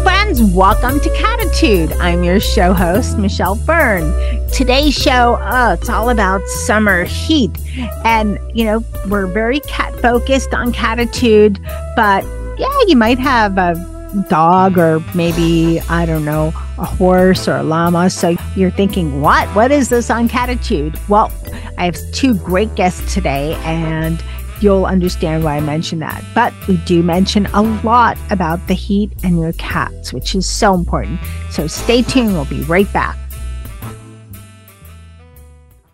friends. Welcome to Cattitude. I'm your show host, Michelle Fern. Today's show, it's all about summer heat. And, you know, we're very cat-focused on Cattitude. But, yeah, you might have a dog or maybe, I don't know, a horse or a llama. So you're thinking, what? What is this on Cattitude? Well, I have two great guests today, and you'll understand why I mention that. But we do mention a lot about the heat and your cats, which is so important. So stay tuned. We'll be right back.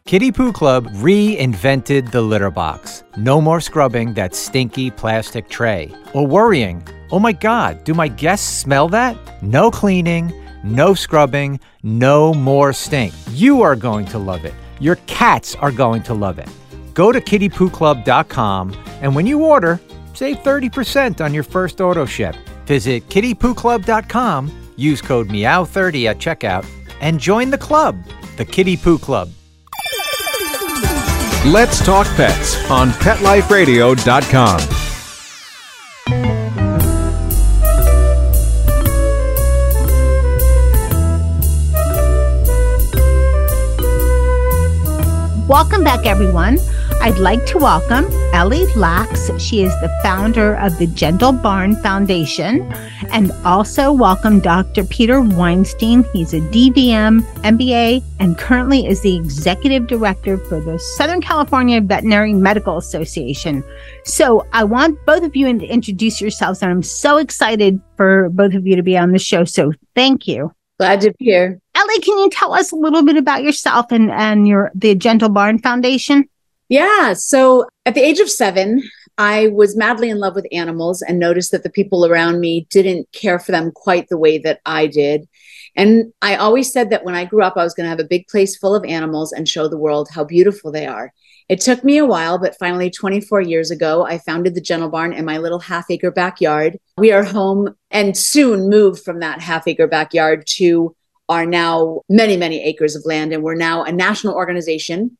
Kitty Poo Club reinvented the litter box. No more scrubbing that stinky plastic tray or worrying, oh my God, do my guests smell that? No cleaning, no scrubbing, no more stink. You are going to love it. Your cats are going to love it. Go to kittypooclub.com, and when you order, save 30% on your first auto ship. Visit kittypooclub.com, use code MEOW30 at checkout, and join the club, the Kitty Poo Club. Let's talk pets on PetLifeRadio.com. Welcome back, everyone. I'd like to welcome Ellie Laks. She is the founder of the Gentle Barn Foundation. And also welcome Dr. Peter Weinstein. He's a DVM, MBA, and currently is the executive director for the Southern California Veterinary Medical Association. So I want both of you to introduce yourselves, and I'm so excited for both of you to be on the show. So thank you. Glad to be here. Ellie, can you tell us a little bit about yourself and the Gentle Barn Foundation? Yeah. So at the age of 7, I was madly in love with animals and noticed that the people around me didn't care for them quite the way that I did. And I always said that when I grew up, I was going to have a big place full of animals and show the world how beautiful they are. It took me a while, but finally 24 years ago, I founded the Gentle Barn in my little half-acre backyard. We are home and soon moved from that half-acre backyard to our now many, many acres of land. And we're now a national organization.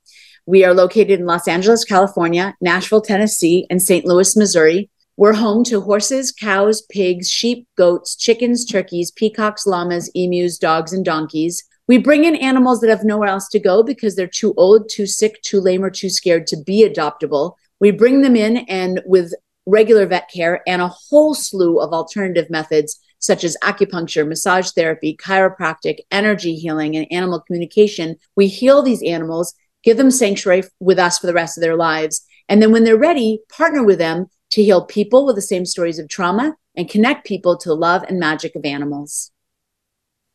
We are located in Los Angeles, California, Nashville, Tennessee, and St. Louis, Missouri. We're home to horses, cows, pigs, sheep, goats, chickens, turkeys, peacocks, llamas, emus, dogs, and donkeys. We bring in animals that have nowhere else to go because they're too old, too sick, too lame, or too scared to be adoptable. We bring them in, and with regular vet care and a whole slew of alternative methods, such as acupuncture, massage therapy, chiropractic, energy healing, and animal communication, we heal these animals, give them sanctuary with us for the rest of their lives. And then when they're ready, partner with them to heal people with the same stories of trauma and connect people to the love and magic of animals.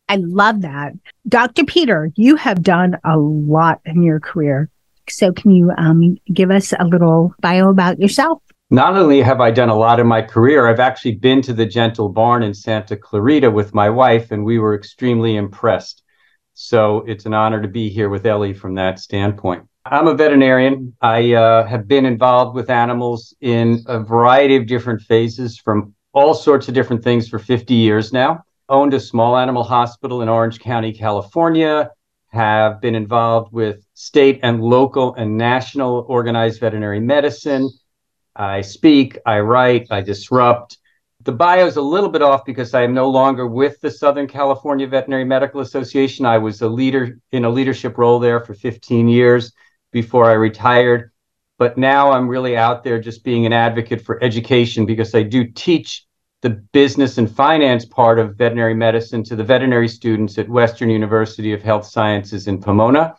I love that. Dr. Peter, you have done a lot in your career. So can you give us a little bio about yourself? Not only have I done a lot in my career, I've actually been to the Gentle Barn in Santa Clarita with my wife, and we were extremely impressed. So it's an honor to be here with Ellie from that standpoint. I'm a veterinarian. I have been involved with animals in a variety of different phases, from all sorts of different things, for 50 years now. Owned a small animal hospital in Orange County, California. Have been involved with state and local and national organized veterinary medicine. I speak, I write, I disrupt. The bio is a little bit off because I am no longer with the Southern California Veterinary Medical Association. I was a leader in a leadership role there for 15 years before I retired. But now I'm really out there just being an advocate for education, because I do teach the business and finance part of veterinary medicine to the veterinary students at Western University of Health Sciences in Pomona.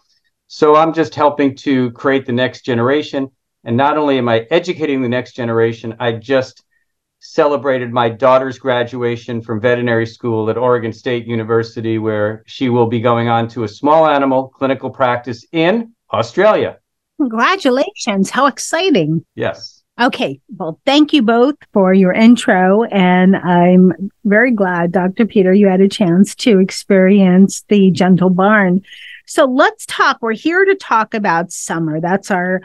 So I'm just helping to create the next generation. And not only am I educating the next generation, I just celebrated my daughter's graduation from veterinary school at Oregon State University, where she will be going on to a small animal clinical practice in Australia. Congratulations. How exciting. Yes. Okay. Well, thank you both for your intro. And I'm very glad, Dr. Peter, you had a chance to experience the Gentle Barn. So let's talk. We're here to talk about summer. That's our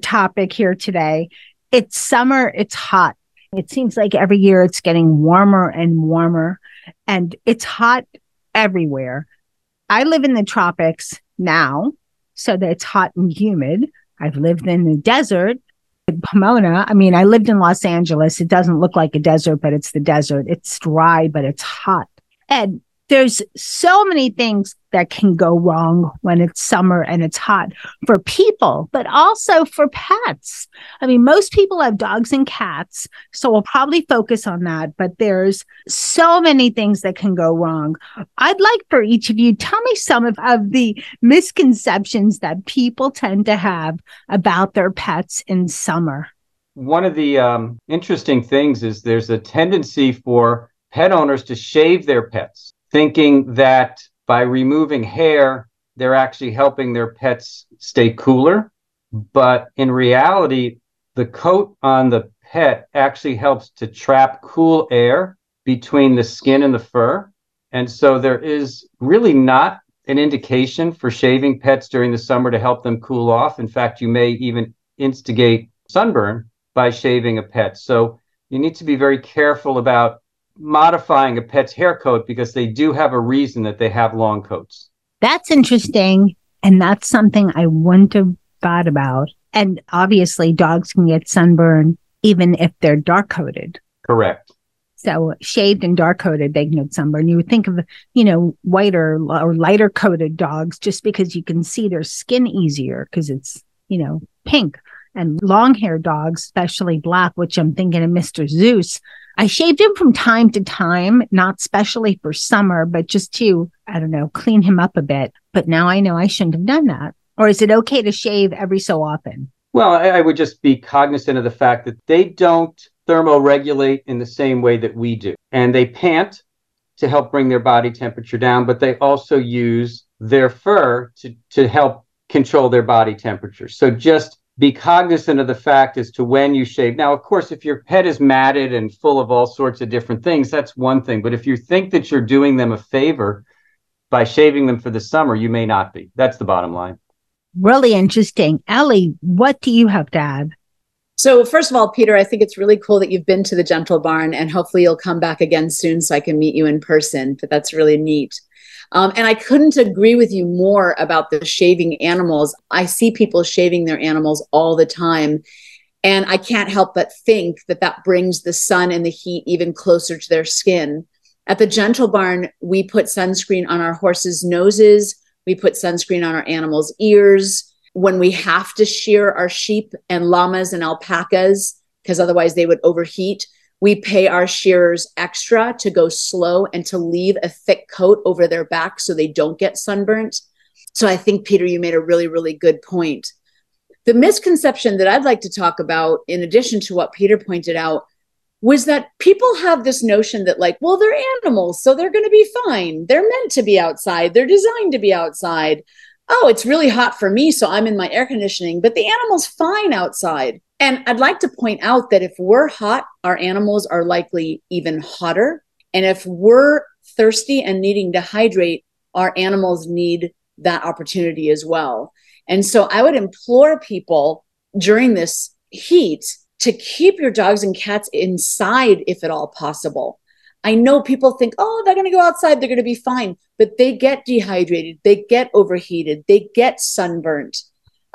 topic here today. It's summer. It's hot. It seems like every year it's getting warmer and warmer, and it's hot everywhere. I live in the tropics now, so that it's hot and humid. I've lived in the desert, in Pomona. I mean, I lived in Los Angeles. It doesn't look like a desert, but it's the desert. It's dry, but it's hot. And there's so many things that can go wrong when it's summer and it's hot for people, but also for pets. I mean, most people have dogs and cats, so we'll probably focus on that, but there's so many things that can go wrong. I'd like for each of you, tell me some of the misconceptions that people tend to have about their pets in summer. One of the interesting things is there's a tendency for pet owners to shave their pets, thinking that by removing hair, they're actually helping their pets stay cooler. But in reality, the coat on the pet actually helps to trap cool air between the skin and the fur. And so there is really not an indication for shaving pets during the summer to help them cool off. In fact, you may even instigate sunburn by shaving a pet. So you need to be very careful about modifying a pet's hair coat, because they do have a reason that they have long coats. That's interesting. And that's something I wouldn't have thought about. And obviously dogs can get sunburn even if they're dark coated. Correct. So shaved and dark coated, they can get sunburn. You would think of, you know, whiter or lighter coated dogs just because you can see their skin easier because it's, you know, pink. And long-haired dogs, especially black, which I'm thinking of Mr. Zeus. I shaved him from time to time, not specially for summer, but just to, I don't know, clean him up a bit. But now I know I shouldn't have done that. Or is it okay to shave every so often? Well, I would just be cognizant of the fact that they don't thermoregulate in the same way that we do. And they pant to help bring their body temperature down, but they also use their fur to help control their body temperature. So just be cognizant of the fact as to when you shave. Now, of course, if your pet is matted and full of all sorts of different things, that's one thing. But if you think that you're doing them a favor by shaving them for the summer, you may not be. That's the bottom line. Really interesting. Ellie, what do you have to add? So first of all, Peter, I think it's really cool that you've been to the Gentle Barn, and hopefully you'll come back again soon so I can meet you in person. But that's really neat. And I couldn't agree with you more about the shaving animals. I see people shaving their animals all the time, and I can't help but think that that brings the sun and the heat even closer to their skin. At the Gentle Barn, we put sunscreen on our horses' noses. We put sunscreen on our animals' ears. When we have to shear our sheep and llamas and alpacas, because otherwise they would overheat, we pay our shearers extra to go slow and to leave a thick coat over their back so they don't get sunburnt. So I think, Peter, you made a really, really good point. The misconception that I'd like to talk about, in addition to what Peter pointed out, was that people have this notion that, like, well, they're animals, so they're going to be fine. They're meant to be outside. They're designed to be outside. Oh, it's really hot for me, so I'm in my air conditioning, but the animal's fine outside. And I'd like to point out that if we're hot, our animals are likely even hotter. And if we're thirsty and needing to hydrate, our animals need that opportunity as well. And so I would implore people during this heat to keep your dogs and cats inside if at all possible. I know people think, oh, they're going to go outside, they're going to be fine. But they get dehydrated, they get overheated, they get sunburnt.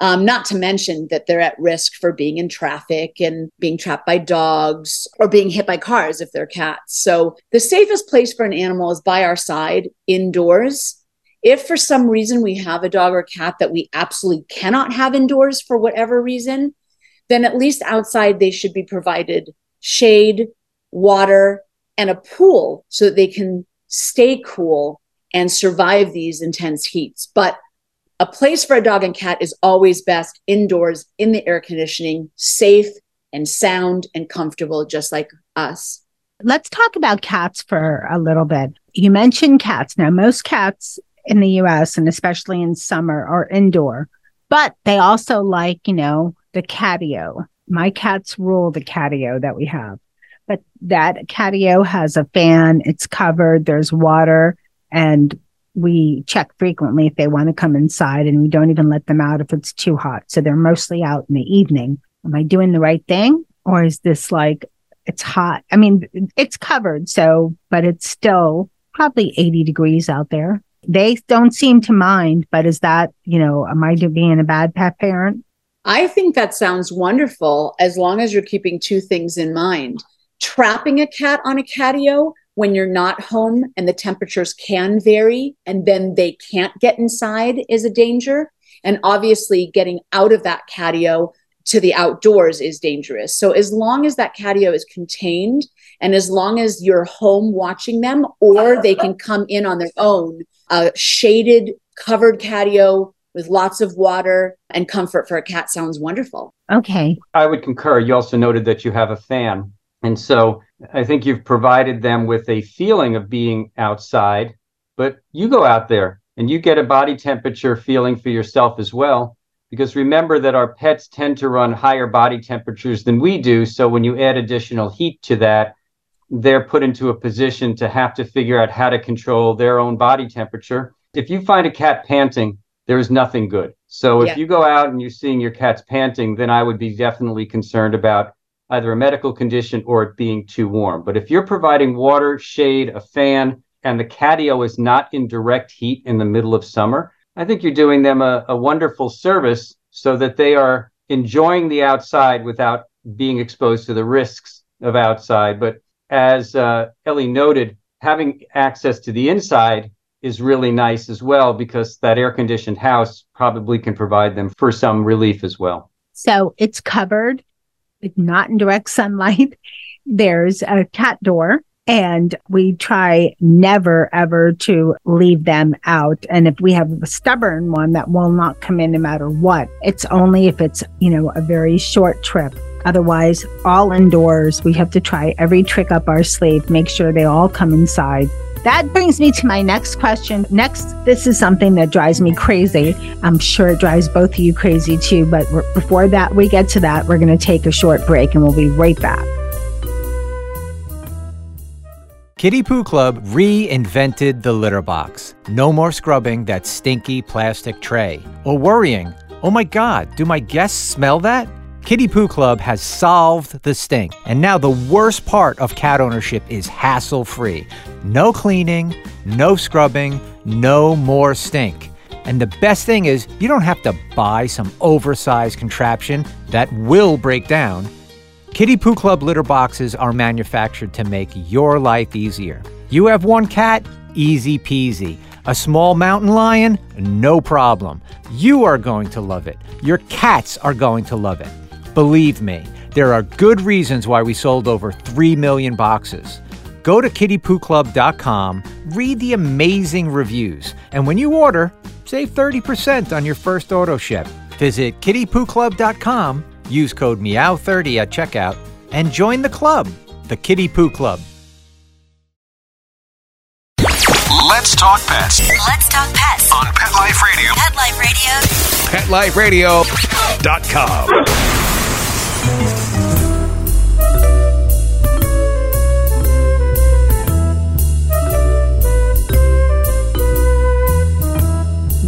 Not to mention that they're at risk for being in traffic and being trapped by dogs or being hit by cars if they're cats. So the safest place for an animal is by our side, indoors. If for some reason we have a dog or cat that we absolutely cannot have indoors for whatever reason, then at least outside they should be provided shade, water, and a pool so that they can stay cool and survive these intense heats. But a place for a dog and cat is always best indoors, in the air conditioning, safe and sound and comfortable, just like us. Let's talk about cats for a little bit. You mentioned cats. Now, most cats in the U.S., and especially in summer, are indoor, but they also like, you know, the catio. My cats rule the catio that we have, but that catio has a fan, it's covered, there's water, and we check frequently if they want to come inside, and we don't even let them out if it's too hot. So they're mostly out in the evening. Am I doing the right thing? Or is this like, it's hot? I mean, it's covered, so, but it's still probably 80 degrees out there. They don't seem to mind, but is that, you know, am I being a bad pet parent? I think that sounds wonderful, as long as you're keeping two things in mind. Trapping a cat on a catio when you're not home and the temperatures can vary and then they can't get inside is a danger. And obviously getting out of that catio to the outdoors is dangerous. So as long as that catio is contained and as long as you're home watching them, or they can come in on their own, a shaded, covered catio with lots of water and comfort for a cat sounds wonderful. Okay. I would concur. You also noted that you have a fan. And so I think you've provided them with a feeling of being outside, but you go out there and you get a body temperature feeling for yourself as well. Because remember that our pets tend to run higher body temperatures than we do. So when you add additional heat to that, they're put into a position to have to figure out how to control their own body temperature. If you find a cat panting, there is nothing good. So if you go out and you're seeing your cats panting, then I would be definitely concerned about either a medical condition or it being too warm. But if you're providing water, shade, a fan, and the catio is not in direct heat in the middle of summer, I think you're doing them a wonderful service so that they are enjoying the outside without being exposed to the risks of outside. But as Ellie noted, having access to the inside is really nice as well, because that air-conditioned house probably can provide them for some relief as well. So it's covered, but not in direct sunlight. There's a cat door. And we try never, ever to leave them out. And if we have a stubborn one that will not come in no matter what, it's only if it's, you know, a very short trip. Otherwise, all indoors, we have to try every trick up our sleeve, make sure they all come inside. That brings me to my next question. Next, this is something that drives me crazy. I'm sure it drives both of you crazy too. But before that, we get to that, we're going to take a short break and we'll be right back. Kitty Poo Club reinvented the litter box. No more scrubbing that stinky plastic tray or worrying, oh my God, do my guests smell that? Kitty Poo Club has solved the stink. And now the worst part of cat ownership is hassle-free. No cleaning, no scrubbing, no more stink. And the best thing is you don't have to buy some oversized contraption that will break down. Kitty Poo Club litter boxes are manufactured to make your life easier. You have one cat, easy peasy. A small mountain lion, no problem. You are going to love it. Your cats are going to love it. Believe me, there are good reasons why we sold over 3 million boxes. Go to kittypooclub.com, read the amazing reviews, and when you order, save 30% on your first auto ship. Visit kittypooclub.com. Use code MEOW30 at checkout and join the club, the Kitty Poo Club. Let's talk pets. Let's talk pets. On Pet Life Radio. Pet Life Radio. PetLifeRadio.com.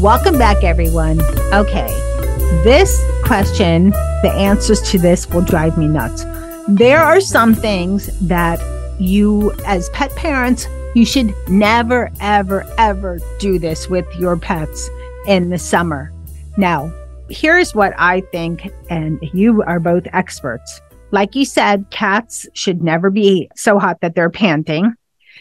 Welcome back, everyone. Okay, this question, the answers to this will drive me nuts. There are some things that you, as pet parents, you should never, ever, ever do this with your pets in the summer. Now, here's what I think, and you are both experts. Like you said, cats should never be so hot that they're panting.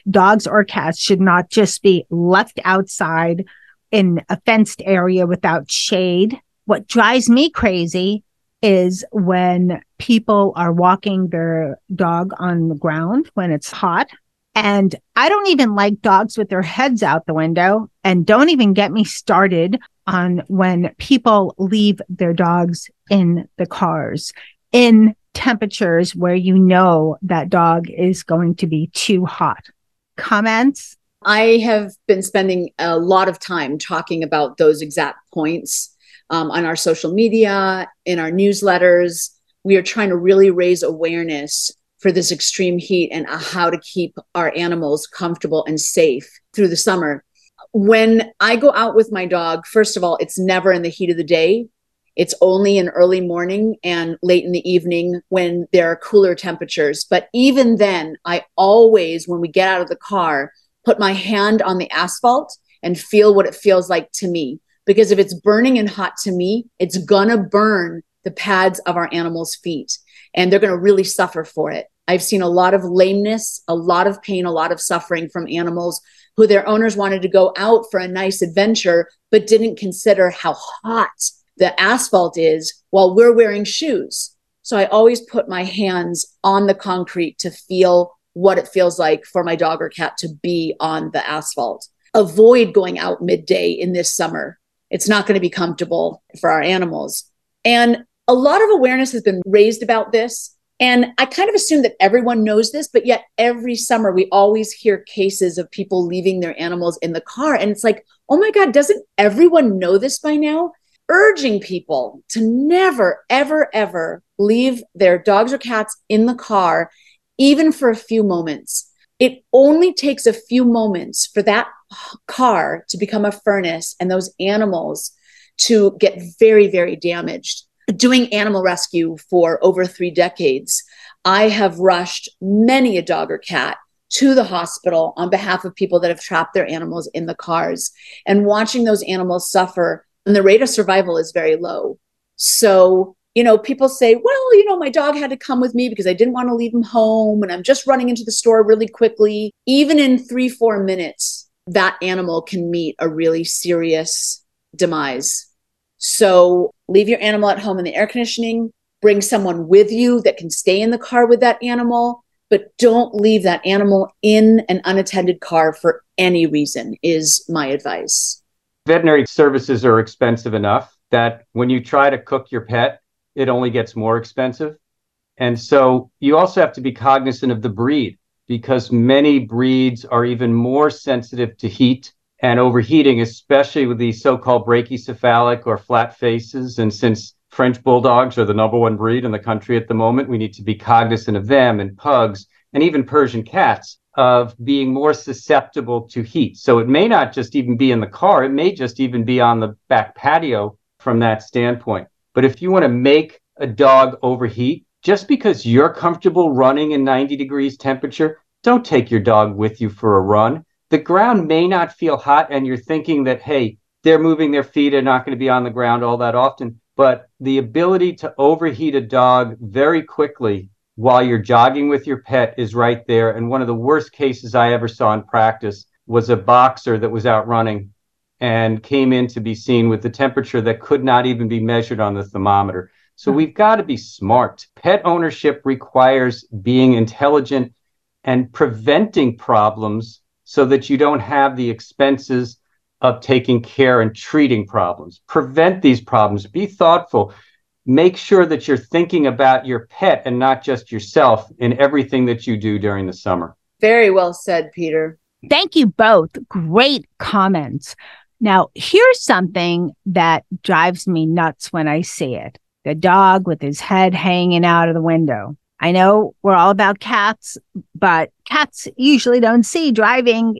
Dogs or cats should not just be left outside in a fenced area without shade. What drives me crazy is when people are walking their dog on the ground when it's hot. And I don't even like dogs with their heads out the window. And don't even get me started on when people leave their dogs in the cars in temperatures where you know that dog is going to be too hot. Comments? I have been spending a lot of time talking about those exact points. On our social media, in our newsletters. We are trying to really raise awareness for this extreme heat and how to keep our animals comfortable and safe through the summer. When I go out with my dog, first of all, it's never in the heat of the day. It's only in early morning and late in the evening when there are cooler temperatures. But even then, I always, when we get out of the car, put my hand on the asphalt and feel what it feels like to me. Because if it's burning and hot to me, it's gonna burn the pads of our animals' feet, and they're gonna really suffer for it. I've seen a lot of lameness, a lot of pain, a lot of suffering from animals who their owners wanted to go out for a nice adventure, but didn't consider how hot the asphalt is while we're wearing shoes. So I always put my hands on the concrete to feel what it feels like for my dog or cat to be on the asphalt. Avoid going out midday in this summer. It's not going to be comfortable for our animals. And a lot of awareness has been raised about this. And I kind of assume that everyone knows this, but yet every summer we always hear cases of people leaving their animals in the car. And it's like, oh my God, doesn't everyone know this by now? Urging people to never, ever, ever leave their dogs or cats in the car, even for a few moments. It only takes a few moments for that car to become a furnace and those animals to get very, very damaged. Doing animal rescue for over 3 decades, I have rushed many a dog or cat to the hospital on behalf of people that have trapped their animals in the cars, and watching those animals suffer. And the rate of survival is very low. So, people say, well, my dog had to come with me because I didn't want to leave him home. And I'm just running into the store really quickly. Even in 3-4 minutes, that animal can meet a really serious demise. So leave your animal at home in the air conditioning, bring someone with you that can stay in the car with that animal, but don't leave that animal in an unattended car for any reason is my advice. Veterinary services are expensive enough that when you try to cook your pet, it only gets more expensive. And so you also have to be cognizant of the breed, because many breeds are even more sensitive to heat and overheating, especially with the so-called brachycephalic or flat faces. And since French bulldogs are the number one breed in the country at the moment, we need to be cognizant of them, and pugs, and even Persian cats, of being more susceptible to heat. So it may not just even be in the car, it may just even be on the back patio from that standpoint. But if you want to make a dog overheat, just because you're comfortable running in 90 degrees temperature, don't take your dog with you for a run. The ground may not feel hot, and you're thinking that, hey, they're moving their feet, they're not going to be on the ground all that often. But the ability to overheat a dog very quickly while you're jogging with your pet is right there. And one of the worst cases I ever saw in practice was a boxer that was out running and came in to be seen with the temperature that could not even be measured on the thermometer. So we've got to be smart. Pet ownership requires being intelligent and preventing problems so that you don't have the expenses of taking care and treating problems. Prevent these problems. Be thoughtful. Make sure that you're thinking about your pet and not just yourself in everything that you do during the summer. Very well said, Peter. Thank you both. Great comments. Now, here's something that drives me nuts when I see it. The dog with his head hanging out of the window. I know we're all about cats, but cats usually don't see driving,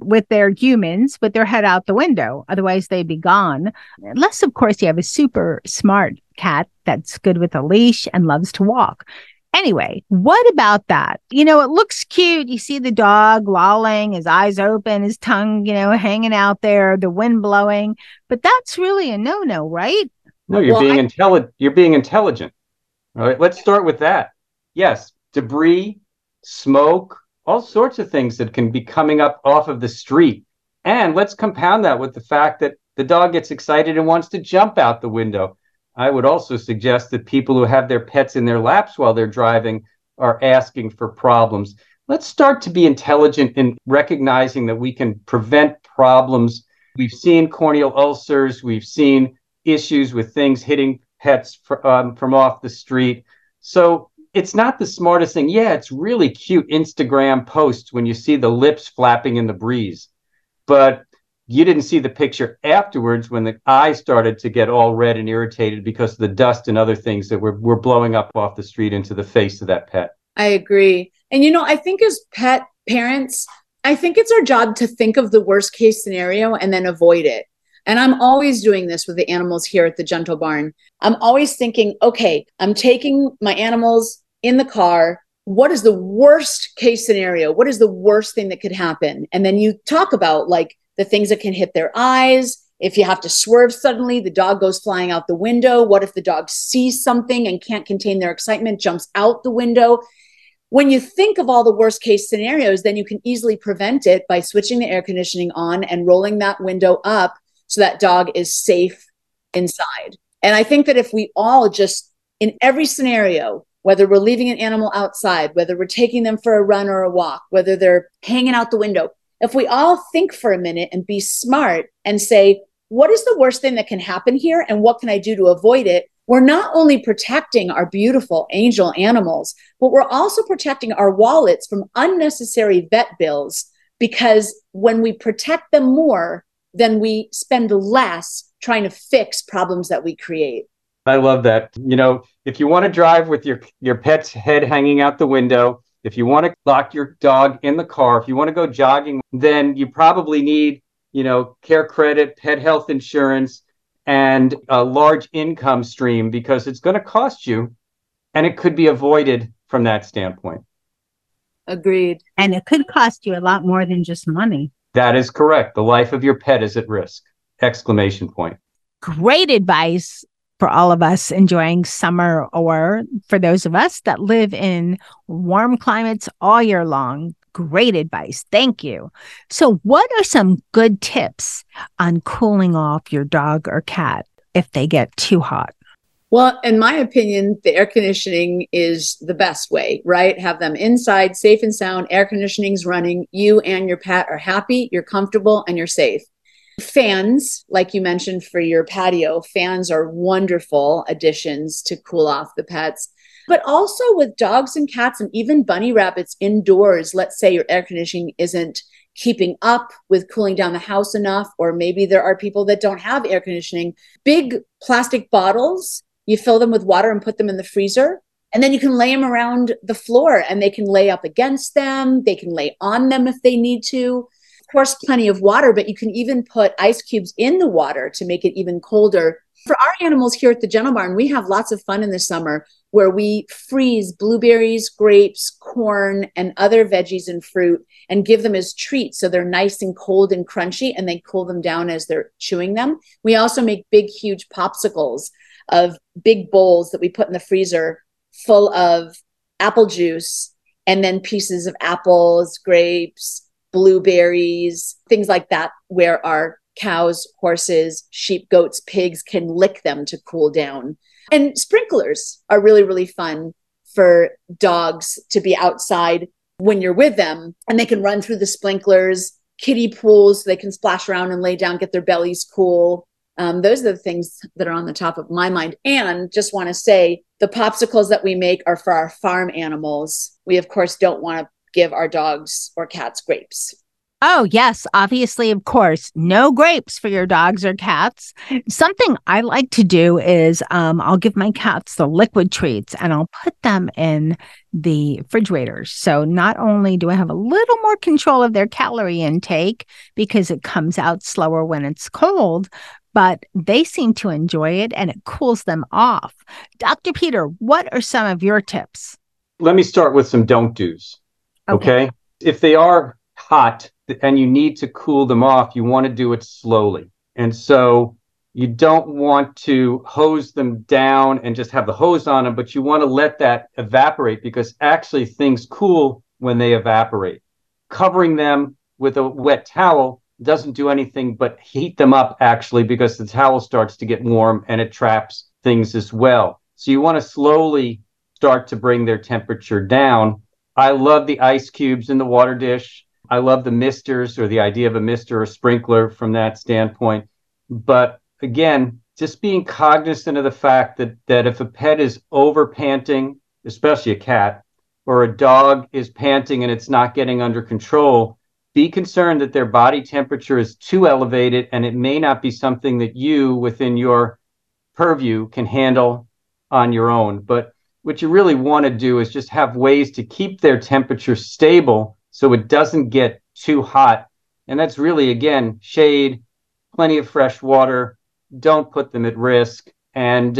with their humans with their head out the window. Otherwise, they'd be gone. Unless, of course, you have a super smart cat that's good with a leash and loves to walk. Anyway, what about that? It looks cute. You see the dog lolling, his eyes open, his tongue, hanging out there, the wind blowing. But that's really a no-no, right? No, you're being intelligent. All right, let's start with that. Yes, debris, smoke, all sorts of things that can be coming up off of the street. And let's compound that with the fact that the dog gets excited and wants to jump out the window. I would also suggest that people who have their pets in their laps while they're driving are asking for problems. Let's start to be intelligent in recognizing that we can prevent problems. We've seen corneal ulcers. We've seen issues with things hitting pets from off the street. So it's not the smartest thing. Yeah, it's really cute Instagram posts when you see the lips flapping in the breeze. But you didn't see the picture afterwards when the eye started to get all red and irritated because of the dust and other things that were blowing up off the street into the face of that pet. I agree. And, I think as pet parents, I think it's our job to think of the worst case scenario and then avoid it. And I'm always doing this with the animals here at the Gentle Barn. I'm always thinking, okay, I'm taking my animals in the car. What is the worst case scenario? What is the worst thing that could happen? And then you talk about like the things that can hit their eyes. If you have to swerve suddenly, the dog goes flying out the window. What if the dog sees something and can't contain their excitement, jumps out the window? When you think of all the worst case scenarios, then you can easily prevent it by switching the air conditioning on and rolling that window up so that dog is safe inside. And I think that if we all just, in every scenario, whether we're leaving an animal outside, whether we're taking them for a run or a walk, whether they're hanging out the window, if we all think for a minute and be smart and say, what is the worst thing that can happen here? And what can I do to avoid it? We're not only protecting our beautiful angel animals, but we're also protecting our wallets from unnecessary vet bills, because when we protect them more, then we spend less trying to fix problems that we create. I love that. You know, if you want to drive with your pet's head hanging out the window, if you want to lock your dog in the car, if you want to go jogging, then you probably need, you know, care credit, pet health insurance, and a large income stream, because it's going to cost you, and it could be avoided from that standpoint. Agreed. And it could cost you a lot more than just money. That is correct. The life of your pet is at risk. Exclamation point. Great advice for all of us enjoying summer, or for those of us that live in warm climates all year long. Great advice. Thank you. So what are some good tips on cooling off your dog or cat if they get too hot? Well, in my opinion, the air conditioning is the best way, right? Have them inside, safe and sound, air conditioning's running, you and your pet are happy, you're comfortable, and you're safe. Fans, like you mentioned for your patio, fans are wonderful additions to cool off the pets. But also with dogs and cats and even bunny rabbits indoors, let's say your air conditioning isn't keeping up with cooling down the house enough, or maybe there are people that don't have air conditioning, big plastic bottles. You fill them with water and put them in the freezer, and then you can lay them around the floor, and they can lay up against them. They can lay on them if they need to. Of course, plenty of water, but you can even put ice cubes in the water to make it even colder. For our animals here at the Gentle Barn, we have lots of fun in the summer where we freeze blueberries, grapes, corn, and other veggies and fruit and give them as treats so they're nice and cold and crunchy, and they cool them down as they're chewing them. We also make big, huge popsicles of big bowls that we put in the freezer full of apple juice and then pieces of apples, grapes, blueberries, things like that, where our cows, horses, sheep, goats, pigs can lick them to cool down. And sprinklers are really, really fun for dogs to be outside when you're with them, and they can run through the sprinklers, kiddie pools, so they can splash around and lay down, get their bellies cool. Those are the things that are on the top of my mind. And just want to say the popsicles that we make are for our farm animals. We, of course, don't want to give our dogs or cats grapes. Oh, yes. Obviously, of course, no grapes for your dogs or cats. Something I like to do is I'll give my cats the liquid treats, and I'll put them in the refrigerators. So not only do I have a little more control of their calorie intake because it comes out slower when it's cold, but they seem to enjoy it and it cools them off. Dr. Peter, what are some of your tips? Let me start with some don't do's. Okay. If they are hot and you need to cool them off, you want to do it slowly. And so you don't want to hose them down and just have the hose on them, but you want to let that evaporate, because actually things cool when they evaporate. Covering them with a wet towel doesn't do anything but heat them up, actually, because the towel starts to get warm and it traps things as well. So you want to slowly start to bring their temperature down. I love the ice cubes in the water dish. I love the misters, or the idea of a mister or sprinkler from that standpoint. But again, just being cognizant of the fact that if a pet is over panting, especially a cat, or a dog is panting and it's not getting under control, be concerned that their body temperature is too elevated, and it may not be something that you, within your purview, can handle on your own. But what you really want to do is just have ways to keep their temperature stable so it doesn't get too hot. And that's really, again, shade, plenty of fresh water. Don't put them at risk. And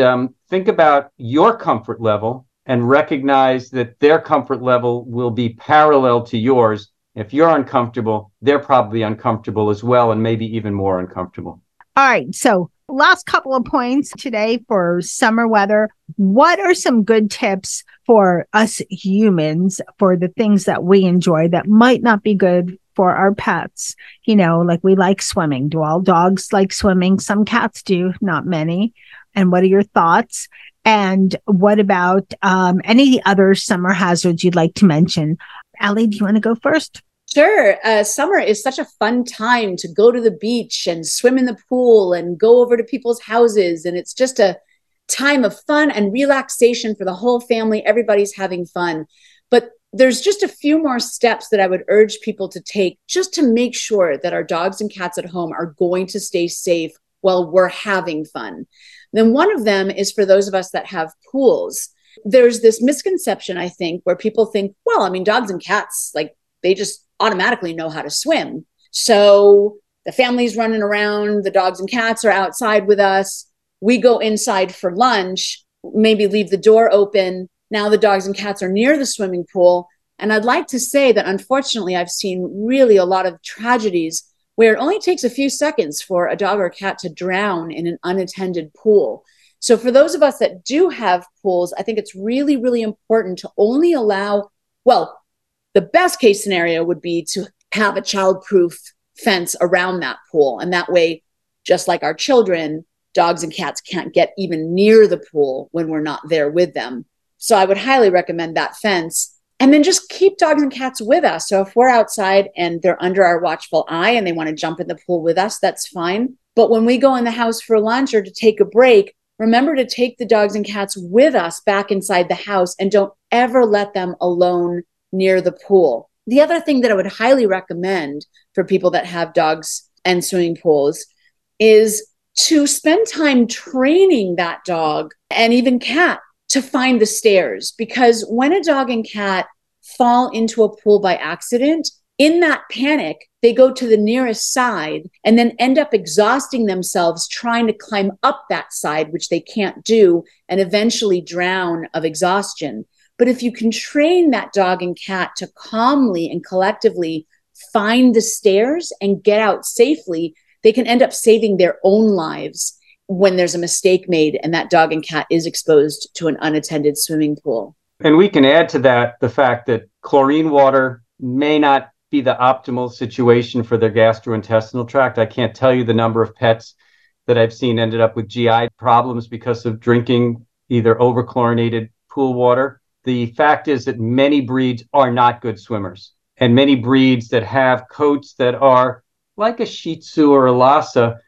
think about your comfort level and recognize that their comfort level will be parallel to yours. If you're uncomfortable, they're probably uncomfortable as well, and maybe even more uncomfortable. All right. So last couple of points today for summer weather. What are some good tips for us humans for the things that we enjoy that might not be good for our pets? You know, like we like swimming. Do all dogs like swimming? Some cats do, not many. And what are your thoughts? And what about any other summer hazards you'd like to mention? Ellie, do you want to go first? Sure. Summer is such a fun time to go to the beach and swim in the pool and go over to people's houses. And it's just a time of fun and relaxation for the whole family. Everybody's having fun. But there's just a few more steps that I would urge people to take just to make sure that our dogs and cats at home are going to stay safe while we're having fun. Then one of them is for those of us that have pools. There's this misconception, I think, where people think, well, I mean, dogs and cats, like they just automatically know how to swim. So the family's running around, the dogs and cats are outside with us. We go inside for lunch, maybe leave the door open. Now the dogs and cats are near the swimming pool. And I'd like to say that, unfortunately, I've seen really a lot of tragedies where it only takes a few seconds for a dog or cat to drown in an unattended pool. So for those of us that do have pools, I think it's really, really important to only allow, well, the best case scenario would be to have a childproof fence around that pool. And that way, just like our children, dogs and cats can't get even near the pool when we're not there with them. So I would highly recommend that fence. And then just keep dogs and cats with us. So if we're outside and they're under our watchful eye and they want to jump in the pool with us, that's fine. But when we go in the house for lunch or to take a break, remember to take the dogs and cats with us back inside the house and don't ever let them alone near the pool. The other thing that I would highly recommend for people that have dogs and swimming pools is to spend time training that dog and even cat to find the stairs, because when a dog and cat fall into a pool by accident, in that panic, they go to the nearest side and then end up exhausting themselves trying to climb up that side, which they can't do, and eventually drown of exhaustion. But if you can train that dog and cat to calmly and collectively find the stairs and get out safely, they can end up saving their own lives when there's a mistake made and that dog and cat is exposed to an unattended swimming pool. And we can add to that the fact that chlorine water may not be the optimal situation for their gastrointestinal tract. I can't tell you the number of pets that I've seen ended up with GI problems because of drinking either overchlorinated pool water. The fact is that many breeds are not good swimmers, and many breeds that have coats that are like a Shih Tzu or a Lhasa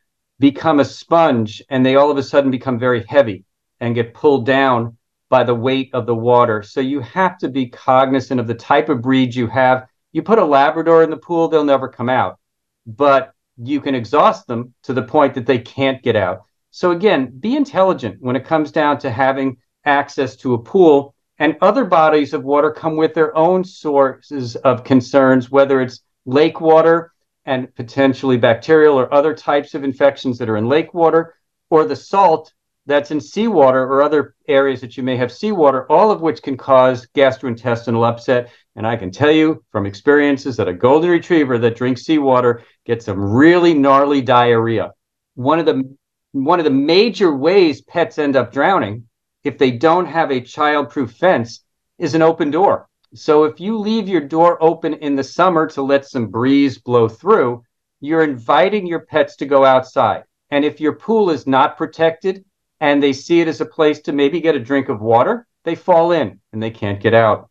become a sponge, and they all of a sudden become very heavy and get pulled down by the weight of the water. So you have to be cognizant of the type of breed you have. You put a Labrador in the pool, they'll never come out, but you can exhaust them to the point that they can't get out. So again, be intelligent when it comes down to having access to a pool, and other bodies of water come with their own sources of concerns, whether it's lake water and potentially bacterial or other types of infections that are in lake water, or the salt that's in seawater or other areas that you may have seawater, all of which can cause gastrointestinal upset. And I can tell you from experiences that a golden retriever that drinks seawater gets some really gnarly diarrhea. One of the major ways pets end up drowning, if they don't have a child-proof fence, is an open door. So if you leave your door open in the summer to let some breeze blow through, you're inviting your pets to go outside. And if your pool is not protected and they see it as a place to maybe get a drink of water, they fall in and they can't get out.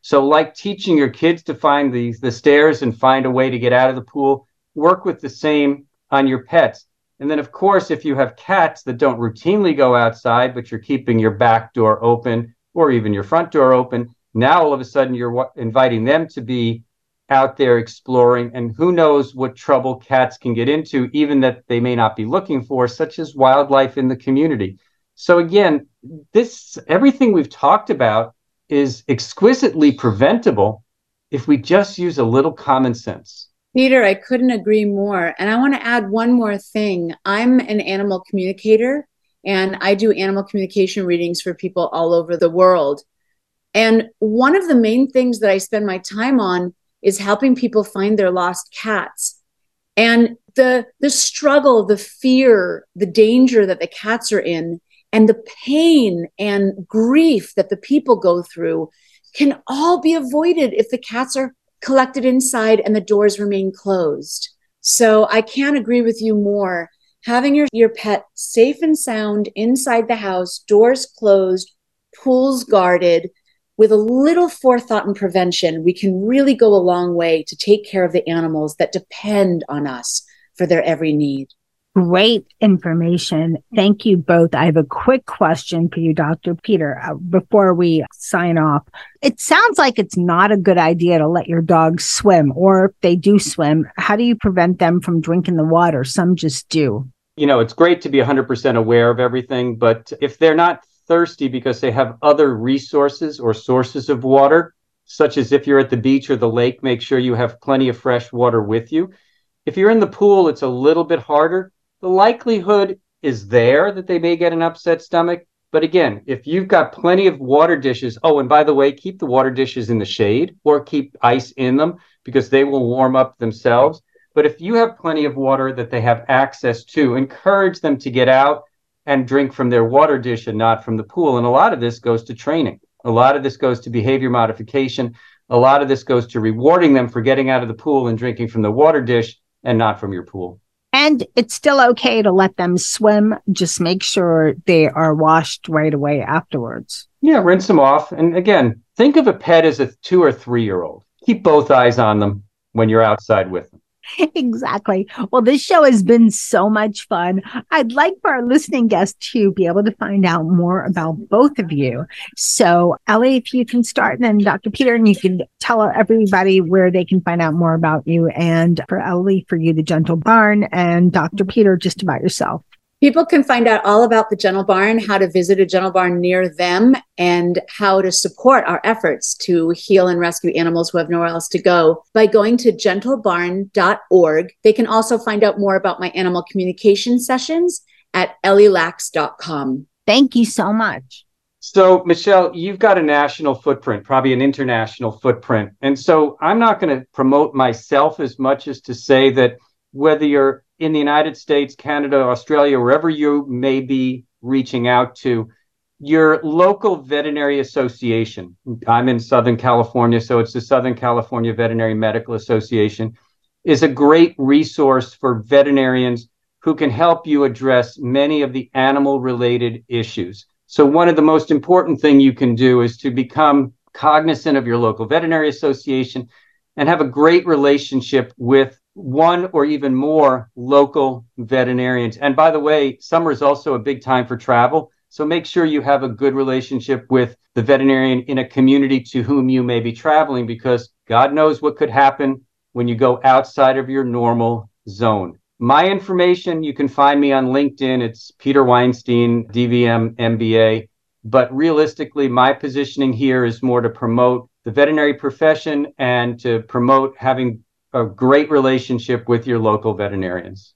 So like teaching your kids to find the stairs and find a way to get out of the pool, work with the same on your pets. And then, of course, if you have cats that don't routinely go outside, but you're keeping your back door open or even your front door open, now, all of a sudden, you're inviting them to be out there exploring, and who knows what trouble cats can get into, even that they may not be looking for, such as wildlife in the community. So again, everything we've talked about is exquisitely preventable if we just use a little common sense. Peter, I couldn't agree more. And I want to add one more thing. I'm an animal communicator, and I do animal communication readings for people all over the world. And one of the main things that I spend my time on is helping people find their lost cats. And the struggle, the fear, the danger that the cats are in, and the pain and grief that the people go through can all be avoided if the cats are collected inside and the doors remain closed. So I can't agree with you more. Having your pet safe and sound inside the house, doors closed, pools guarded, with a little forethought and prevention, we can really go a long way to take care of the animals that depend on us for their every need. Great information. Thank you both. I have a quick question for you, Dr. Peter, before we sign off. It sounds like it's not a good idea to let your dogs swim, or if they do swim, how do you prevent them from drinking the water? Some just do. You know, it's great to be 100% aware of everything, but if they're not thirsty because they have other resources or sources of water, such as if you're at the beach or the lake, make sure you have plenty of fresh water with you. If you're in the pool, it's a little bit harder. The likelihood is there that they may get an upset stomach. But again, if you've got plenty of water dishes, oh, and by the way, keep the water dishes in the shade or keep ice in them because they will warm up themselves. But if you have plenty of water that they have access to, encourage them to get out and drink from their water dish and not from the pool. And a lot of this goes to training. A lot of this goes to behavior modification. A lot of this goes to rewarding them for getting out of the pool and drinking from the water dish and not from your pool. And it's still okay to let them swim. Just make sure they are washed right away afterwards. Yeah, rinse them off. And again, think of a pet as a 2 or 3-year-old. Keep both eyes on them when you're outside with them. Exactly. Well, this show has been so much fun. I'd like for our listening guests to be able to find out more about both of you. So, Ellie, if you can start, and then Dr. Peter, and you can tell everybody where they can find out more about you. And for Ellie, for you, the Gentle Barn, and Dr. Peter, just about yourself. People can find out all about the Gentle Barn, how to visit a Gentle Barn near them, and how to support our efforts to heal and rescue animals who have nowhere else to go by going to gentlebarn.org. They can also find out more about my animal communication sessions at ellielaks.com. Thank you so much. So, Michelle, you've got a national footprint, probably an international footprint. And so I'm not going to promote myself as much as to say that whether you're in the United States, Canada, Australia, wherever you may be reaching out to, your local veterinary association. I'm in Southern California, so it's the Southern California Veterinary Medical Association, is a great resource for veterinarians who can help you address many of the animal-related issues. So one of the most important things you can do is to become cognizant of your local veterinary association and have a great relationship with one or even more local veterinarians. And by the way, summer is also a big time for travel. So make sure you have a good relationship with the veterinarian in a community to whom you may be traveling, because God knows what could happen when you go outside of your normal zone. My information, you can find me on LinkedIn. It's Peter Weinstein, DVM, MBA. But realistically, my positioning here is more to promote the veterinary profession and to promote having a great relationship with your local veterinarians.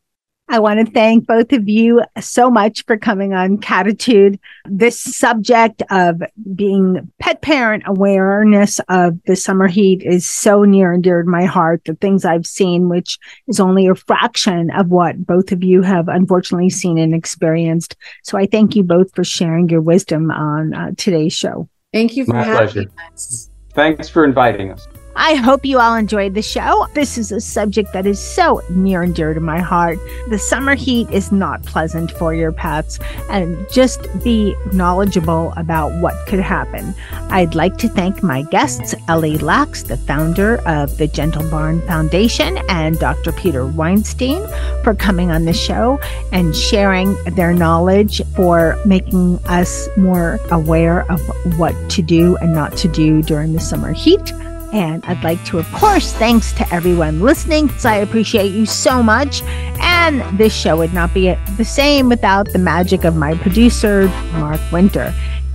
I want to thank both of you so much for coming on Cattitude. This subject of being pet parent awareness of the summer heat is so near and dear to my heart. The things I've seen, which is only a fraction of what both of you have unfortunately seen and experienced. So I thank you both for sharing your wisdom on today's show. Thank you for having us. Thanks for inviting us. I hope you all enjoyed the show. This is a subject that is so near and dear to my heart. The summer heat is not pleasant for your pets, and just be knowledgeable about what could happen. I'd like to thank my guests, Ellie Laks, the founder of the Gentle Barn Foundation, and Dr. Peter Weinstein for coming on the show and sharing their knowledge, for making us more aware of what to do and not to do during the summer heat. And I'd like to, of course, thanks to everyone listening, because I appreciate you so much. And this show would not be the same without the magic of my producer, Mark Winter.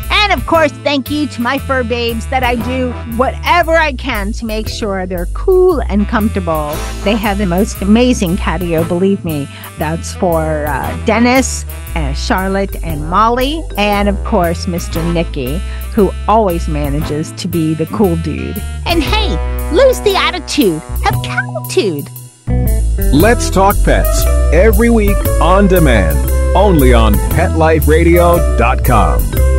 And, of of course, thank you to my fur babes that I do whatever I can to make sure they're cool and comfortable. They have the most amazing catio, believe me. That's for Dennis and Charlotte and Molly, and of course, Mr. Nicky, who always manages to be the cool dude. And hey, lose the attitude, have Cattitude. Let's Talk Pets, every week on demand, only on PetLifeRadio.com.